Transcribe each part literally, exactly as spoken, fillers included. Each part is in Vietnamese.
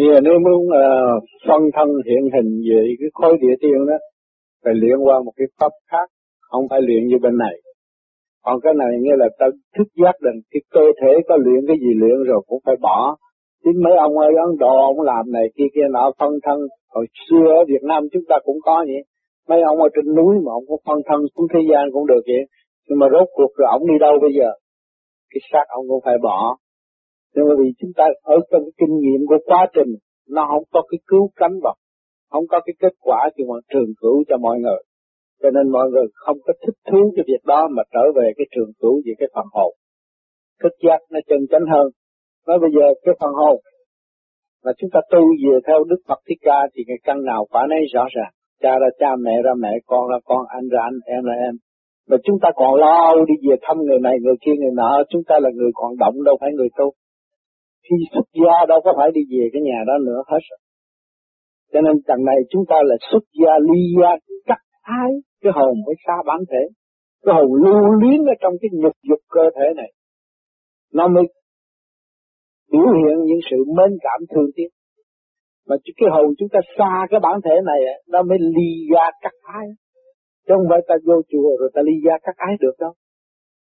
Thì nếu muốn à, phân thân hiện hình về cái khối địa tiên đó, phải luyện qua một cái pháp khác, không phải luyện như bên này. Còn cái này như là ta thức giác định, cái cơ thể có luyện cái gì luyện rồi cũng phải bỏ. Chính mấy ông ở Ấn Độ, ông làm này kia kia nọ phân thân, hồi xưa ở Việt Nam chúng ta cũng có vậy. Mấy ông ở trên núi mà ông có phân thân xuống thế gian cũng được vậy. Nhưng mà rốt cuộc rồi ông đi đâu bây giờ? Cái xác ông cũng phải bỏ. Nhưng mà vì chúng ta ở trong cái kinh nghiệm của quá trình, nó không có cái cứu cánh vật, không có cái kết quả thì còn trường cửu cho mọi người. Cho nên mọi người không có thích thú cái việc đó mà trở về cái trường cửu về cái phần hồn. Thức giác nó chân chánh hơn. Nói bây giờ cái phần hồn mà chúng ta tu về theo Đức Phật Thích Ca thì cái căn nào quả nấy rõ ràng. Cha ra cha, mẹ ra mẹ, con ra con, anh ra anh, em ra em. Mà chúng ta còn lo đi về thăm người này, người kia, người nọ. Chúng ta là người còn động, đâu phải người tu. Khi xuất gia đâu có phải đi về cái nhà đó nữa hết. Cho nên đằng này chúng ta là xuất gia, ly gia, cắt ái. Cái hồn phải xa bản thể. Cái hồn lưu luyến ở trong cái nhục dục cơ thể này. Nó mới biểu hiện những sự mến cảm thương tiếc. Mà cái hồn chúng ta xa cái bản thể này, nó mới ly gia cắt ái. Chứ không phải ta vô chùa rồi ta ly gia cắt ái được đâu.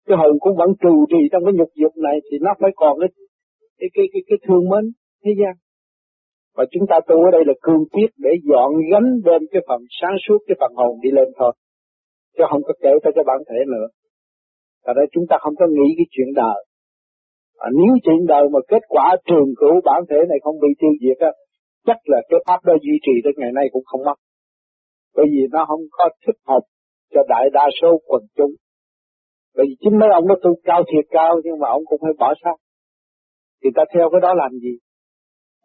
Cái hồn cũng vẫn trù trì trong cái nhục dục này thì nó phải còn cái, cái, cái, cái, cái thương mến thế gian. Và chúng ta tu ở đây là cương quyết để dọn gánh đem cái phần sáng suốt, cái phần hồn đi lên thôi. Chứ không có kể tới cái bản thể nữa. Tại đây chúng ta không có nghĩ cái chuyện đời. À, nếu chuyện đời mà kết quả trường cửu bản thể này không bị tiêu diệt á, chắc là cái pháp đó duy trì tới ngày nay cũng không mất. Bởi vì nó không có thích hợp cho đại đa số quần chúng. Bởi vì chính mấy ông nó tu cao thiệt cao nhưng mà ông cũng phải bỏ xác. Thì ta theo cái đó làm gì?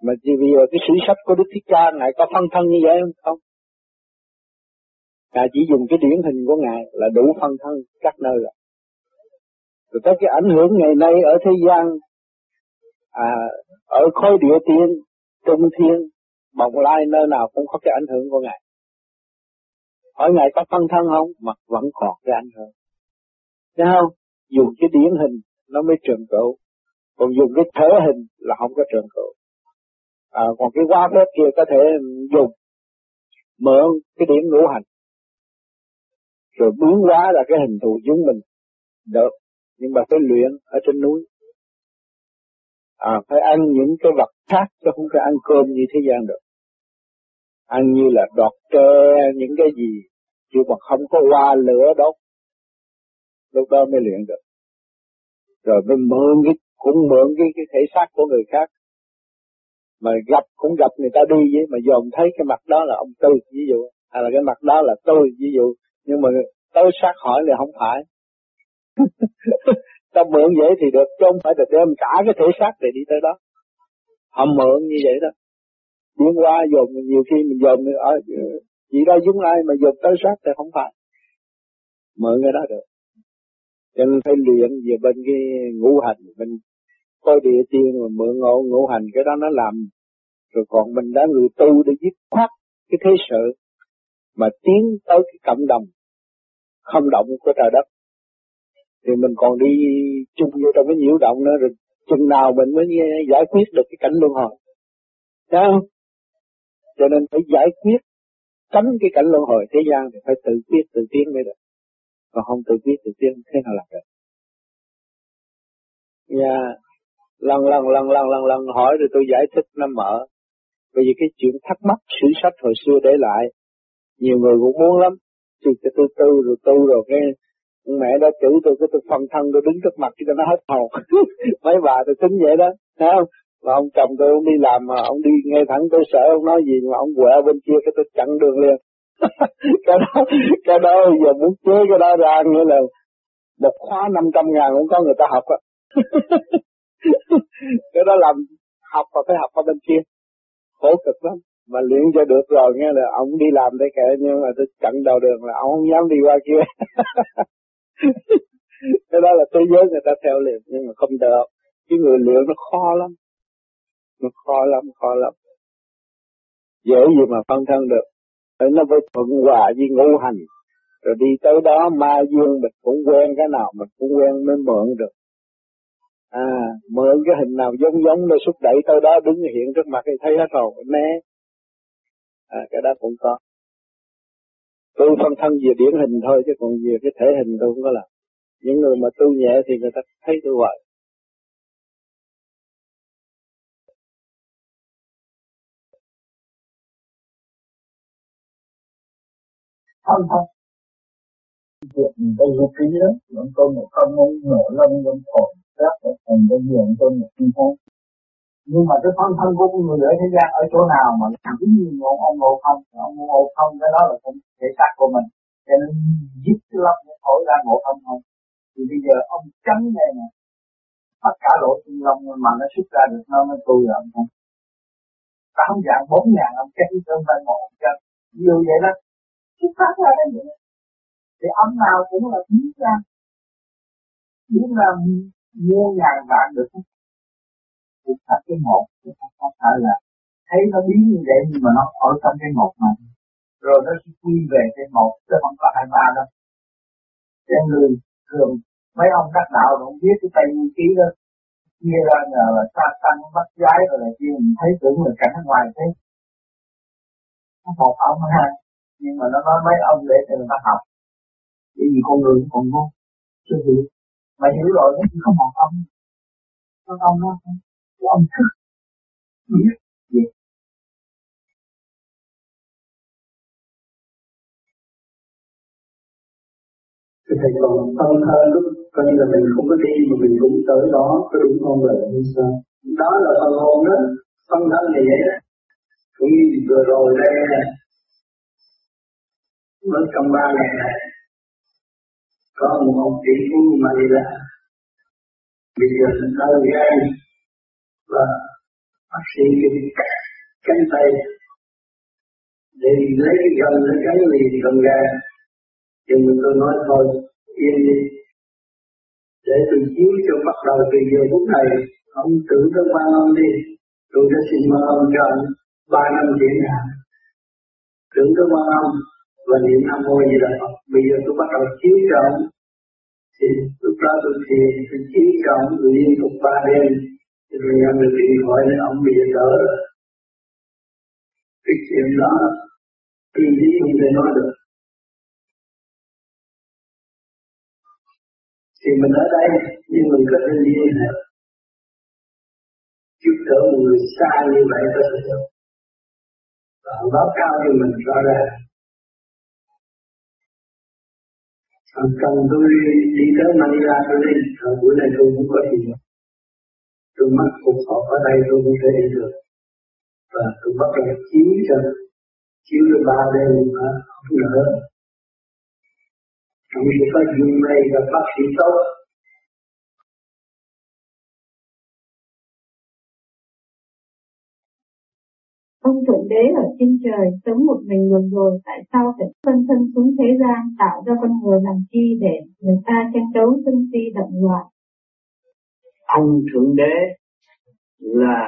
Mà chỉ vì cái sử sách của Đức Thích Ca Ngài có phân thân như vậy không? Ngài chỉ dùng cái điển hình của Ngài là đủ phân thân các nơi rồi. Rồi tới cái ảnh hưởng ngày nay ở thế gian, à, ở khối địa tiên, trung thiên, bồng lai nơi nào cũng có cái ảnh hưởng của Ngài. Hỏi Ngài có phân thân không? Mà vẫn còn cái ảnh hưởng. Thấy không? Dùng cái điển hình nó mới trường cửu. Còn dùng cái thể hình là không có trường cửu. À, còn cái qua phép kia có thể dùng mượn cái điểm ngũ hành rồi biến hóa là cái hình thù chúng mình được, nhưng mà phải luyện ở trên núi, à, phải ăn những cái vật khác chứ không phải ăn cơm như thế gian được, ăn như là đọt trơ những cái gì chứ mà không có qua lửa đốt, lúc đó mới luyện được, rồi mới mượn cái cũng mượn cái cái thể xác của người khác. Mà gặp cũng gặp người ta đi vậy, mà dòm thấy cái mặt đó là ông Tư, ví dụ, hay là cái mặt đó là tôi, ví dụ, nhưng mà tới sát hỏi là không phải. Ta mượn vậy thì được, chứ không phải là đem cả cái thể xác để đi tới đó. Họ mượn như vậy đó. Điên qua dòm, nhiều khi mình dòm, chỉ đó giống ai mà dòm tới sát thì không phải. Mượn cái đó được. Cho nên phải luyện về bên cái ngũ hành, bên coi địa tiên mà mượn ngộ ngũ hành cái đó nó làm. Rồi còn mình đã người tu để dứt khoát cái thế sự mà tiến tới cái cộng đồng không động của trời đất thì mình còn đi chung vô trong cái nhiễu động nữa, rồi chừng nào mình mới giải quyết được cái cảnh luân hồi. Thấy không? Cho nên phải giải quyết, tránh cái cảnh luân hồi thế gian thì phải tự quyết tự tiến mới được. Còn không tự quyết tự tiến thế nào làm được? Yeah. Lần lần lần lần lần lần hỏi rồi tôi giải thích nó mở. Bởi vì cái chuyện thắc mắc sử sách hồi xưa để lại nhiều người cũng muốn lắm. Chỉ cho tôi tu rồi tu rồi cái mẹ đó chửi tôi cái tôi phân thân tôi đứng trước mặt cho nó hết hồn. Mấy bà tôi tính vậy đó, thấy không? Mà ông chồng tôi ông đi làm mà ông đi ngay thẳng tới sở ông nói gì mà ông quẹo bên kia cái tôi chặn đường liền. Cái đó cái đó giờ muốn chế cái đó ra nghĩa là một khóa năm trăm ngàn cũng có người ta học á. Cái đó làm học và phải học ở bên kia khổ cực lắm mà luyện cho được rồi nghe là ông đi làm để kệ nhưng mà tôi chặn đầu đường là ông không dám đi qua kia. Cái đó là thế giới người ta theo liền nhưng mà không được. Cái người luyện nó khó lắm, nó khó lắm khó lắm dễ gì mà phân thân được. Nó phải thuận hòa với ngũ hành rồi đi tới đó ma dương mình cũng quen cái nào mình cũng quen mới mượn được. À, mượn cái hình nào giống giống để xúc đẩy tới đó, đứng hiện trước mặt thì thấy hết rồi, né. À, cái đó cũng có. Tôi phân thân về điển hình thôi, chứ còn về cái thể hình tôi không có làm. Những người mà tu nhẹ thì người ta thấy tôi vậy. Không không. Chuyện tôi vô ký lắm, bọn tôi một con ông nổ lông con khổ, rác một phần bên đường tôi một con khổ. Nhưng mà cái phân thân của người ở thế gian ở chỗ nào mà làm cái gì mà ông ngộ không, ông ngộ không cái đó là không thể xác của mình. Cho nên giết cái lông nó thổi ra ngộ không không. Thì bây giờ ông tránh này nè, tất cả lỗ chân lông mà nó xuất ra được nó mới tu rồi ông không. Tám dạng bốn ngàn ông tránh cơn tay một ông tránh, nhiều vậy đó. Chứ phát ra cái gì thì ông nào cũng là biến ra, biến là mua ngàn vạn được không? Thì phát cái một, thì không phải là thấy nó biến như vậy nhưng mà nó ở trong cái một mà. Rồi nó sẽ quy về cái một, chứ không có hai ba đâu. Cho người thường, mấy ông các đạo nó không biết cái tay nguyên ký đó. Chia ra nhờ là xa tăng, bắt gái rồi là kia, mình thấy tưởng là cảnh ở ngoài thế. Một ông hai. Nhưng mà nó nói mấy ông để cho người ta học. Bởi vì con người còn ngu, chưa hiểu. Mà hiểu rồi nó chỉ có một ông. Con ông nó không, cái ông thức. Biết gì? Thầy thầy còn tâm thơ lúc coi như là mình không có đi mà mình cũng tới đó, có đúng không vậy hay sao? Đó là phần hồn đó, tâm thân thì vậy đó. Cũng như vừa rồi đây nè. Mới trong ba ngày này, có một ông tỷ phú Manila bị giật đau gan và bác sĩ dùng cắt cánh tay để lấy cái gần lấy cái liền gần ra. Nhưng mà tôi nói thôi, yên đi, để tôi chiếu cho bắt đầu từ giờ phút này, ông tưởng tới ba năm đi, tôi đã xin ba năm cho ba năm diễn hạ, tưởng tới ba năm. Và niệm Nam Mô Di Đà Phật. Bây giờ tôi bắt đầu chiếu trọng. Thì lúc đó tôi thiền, tôi chiếu trọng, tôi liên tục ba đêm. Thì tôi nhận được điện thoại nên ông bị đỡ rồi. Cái chuyện đó, tôi nghĩ không thể nói được. Thì mình ở đây, nhưng mình có thể liên hệ. Giúp đỡ một người xa như vậy có thể được. Và họ báo cao cho mình rõ ràng. Cần tôi đi tới Manila tôi đi, thời buổi này tôi cũng có gì nữa. Tôi mắc cuộc họp ở đây tôi cũng thể đi được. Và tôi bắt đầu chiếu cho, chiếu được ba đêm mà không nở. Tôi sẽ có duyên này và bác sĩ tốt. Ông Thượng Đế ở trên trời sống một mình được rồi, tại sao phải phân thân xuống thế gian tạo ra con người làm chi để người ta tranh đấu sân si động loạn? Ông Thượng Đế là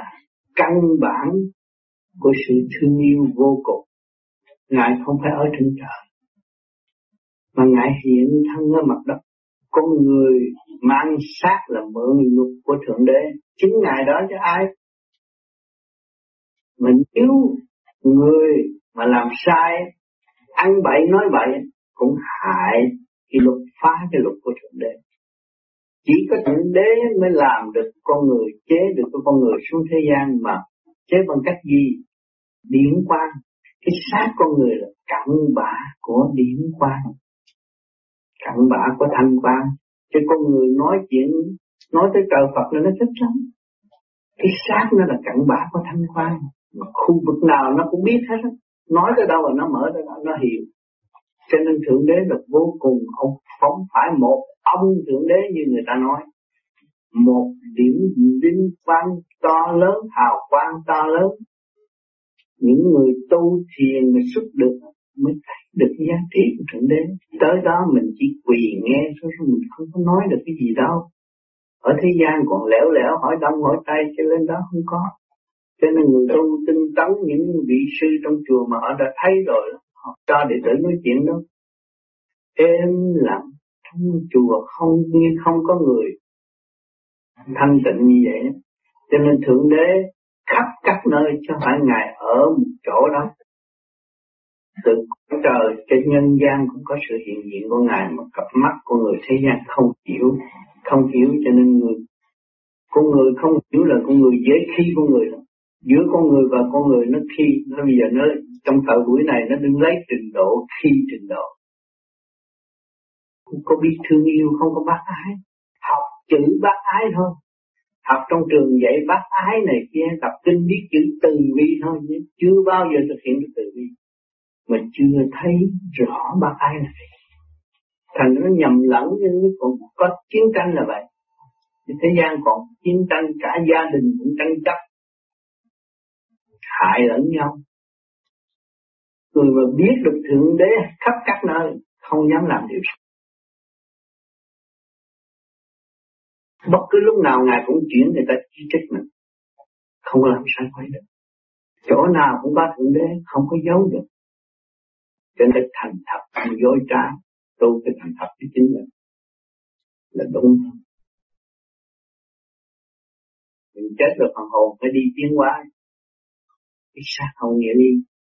căn bản của sự thương yêu vô cùng. Ngài không phải ở trên trời, mà Ngài hiện thân ở mặt đất. Con người mang xác là mượn luật của Thượng Đế, chính Ngài đó chứ ai. Mình nếu người mà làm sai, ăn bậy nói bậy cũng hại cái luật, phá cái luật của Thượng Đế. Chỉ có Thượng Đế mới làm được con người, chế được con người xuống thế gian mà chế bằng cách gì? Điển quang, cái xác con người là cặn bã của điển quang, cặn bã của thanh quang. Chứ con người nói chuyện, nói tới trời Phật là nó thích lắm. Cái xác nó là cặn bã của thanh quang. Mà khu vực nào nó cũng biết hết á, nói tới đâu là nó mở tới đó, nó hiểu. Cho nên Thượng Đế là vô cùng, ông không phải một ông Thượng Đế như người ta nói. Một điểm linh quang to lớn, hào quang to lớn. Những người tu thiền mà xuất được mới thấy được giá trị của Thượng Đế. Tới đó mình chỉ quỳ nghe thôi, mình không có nói được cái gì đâu. Ở thế gian còn lẻo lẻo hỏi đông hỏi tây, cho lên đó không có. Cho nên người tu tinh tấn, những vị sư trong chùa mà họ đã thấy rồi, họ cho đệ tử nói chuyện đó. Êm lặng, trong chùa không như không có người. thanh tịnh như vậy. Cho nên Thượng Đế khắp các nơi chứ không phải Ngài ở một chỗ đó. Từ trời trên nhân gian cũng có sự hiện diện của Ngài, mà cặp mắt của người thế gian không hiểu, không hiểu cho nên người con người không hiểu là con người dễ khi con người lắm. Giữa con người và con người nó khi, nó bây giờ nó trong thời buổi này nó đừng lấy trình độ khi trình độ. Không có biết thương yêu, không có bác ái, học chữ bác ái thôi. Học trong trường dạy bác ái này kia, tập kinh biết chữ từ bi thôi, chưa bao giờ thực hiện được từ bi. Mình chưa thấy rõ bác ái là gì. Thành nó nhầm lẫn, còn có chiến tranh là vậy. Thế gian còn chiến tranh, cả gia đình cũng tranh chấp, hại lẫn nhau. Người mà biết được Thượng Đế khắp các nơi không dám làm điều gì. Bất cứ lúc nào Ngài cũng chuyển người ta chỉ trích mình, không làm sao quay được. Chỗ nào cũng có Thượng Đế, không có giấu được. Cho nên thành thật, không dối trá, tu cái thành thật cái chính là, là đúng. Mình chết rồi phần hồn phải đi tiến hóa, cái xác không nghĩa đi,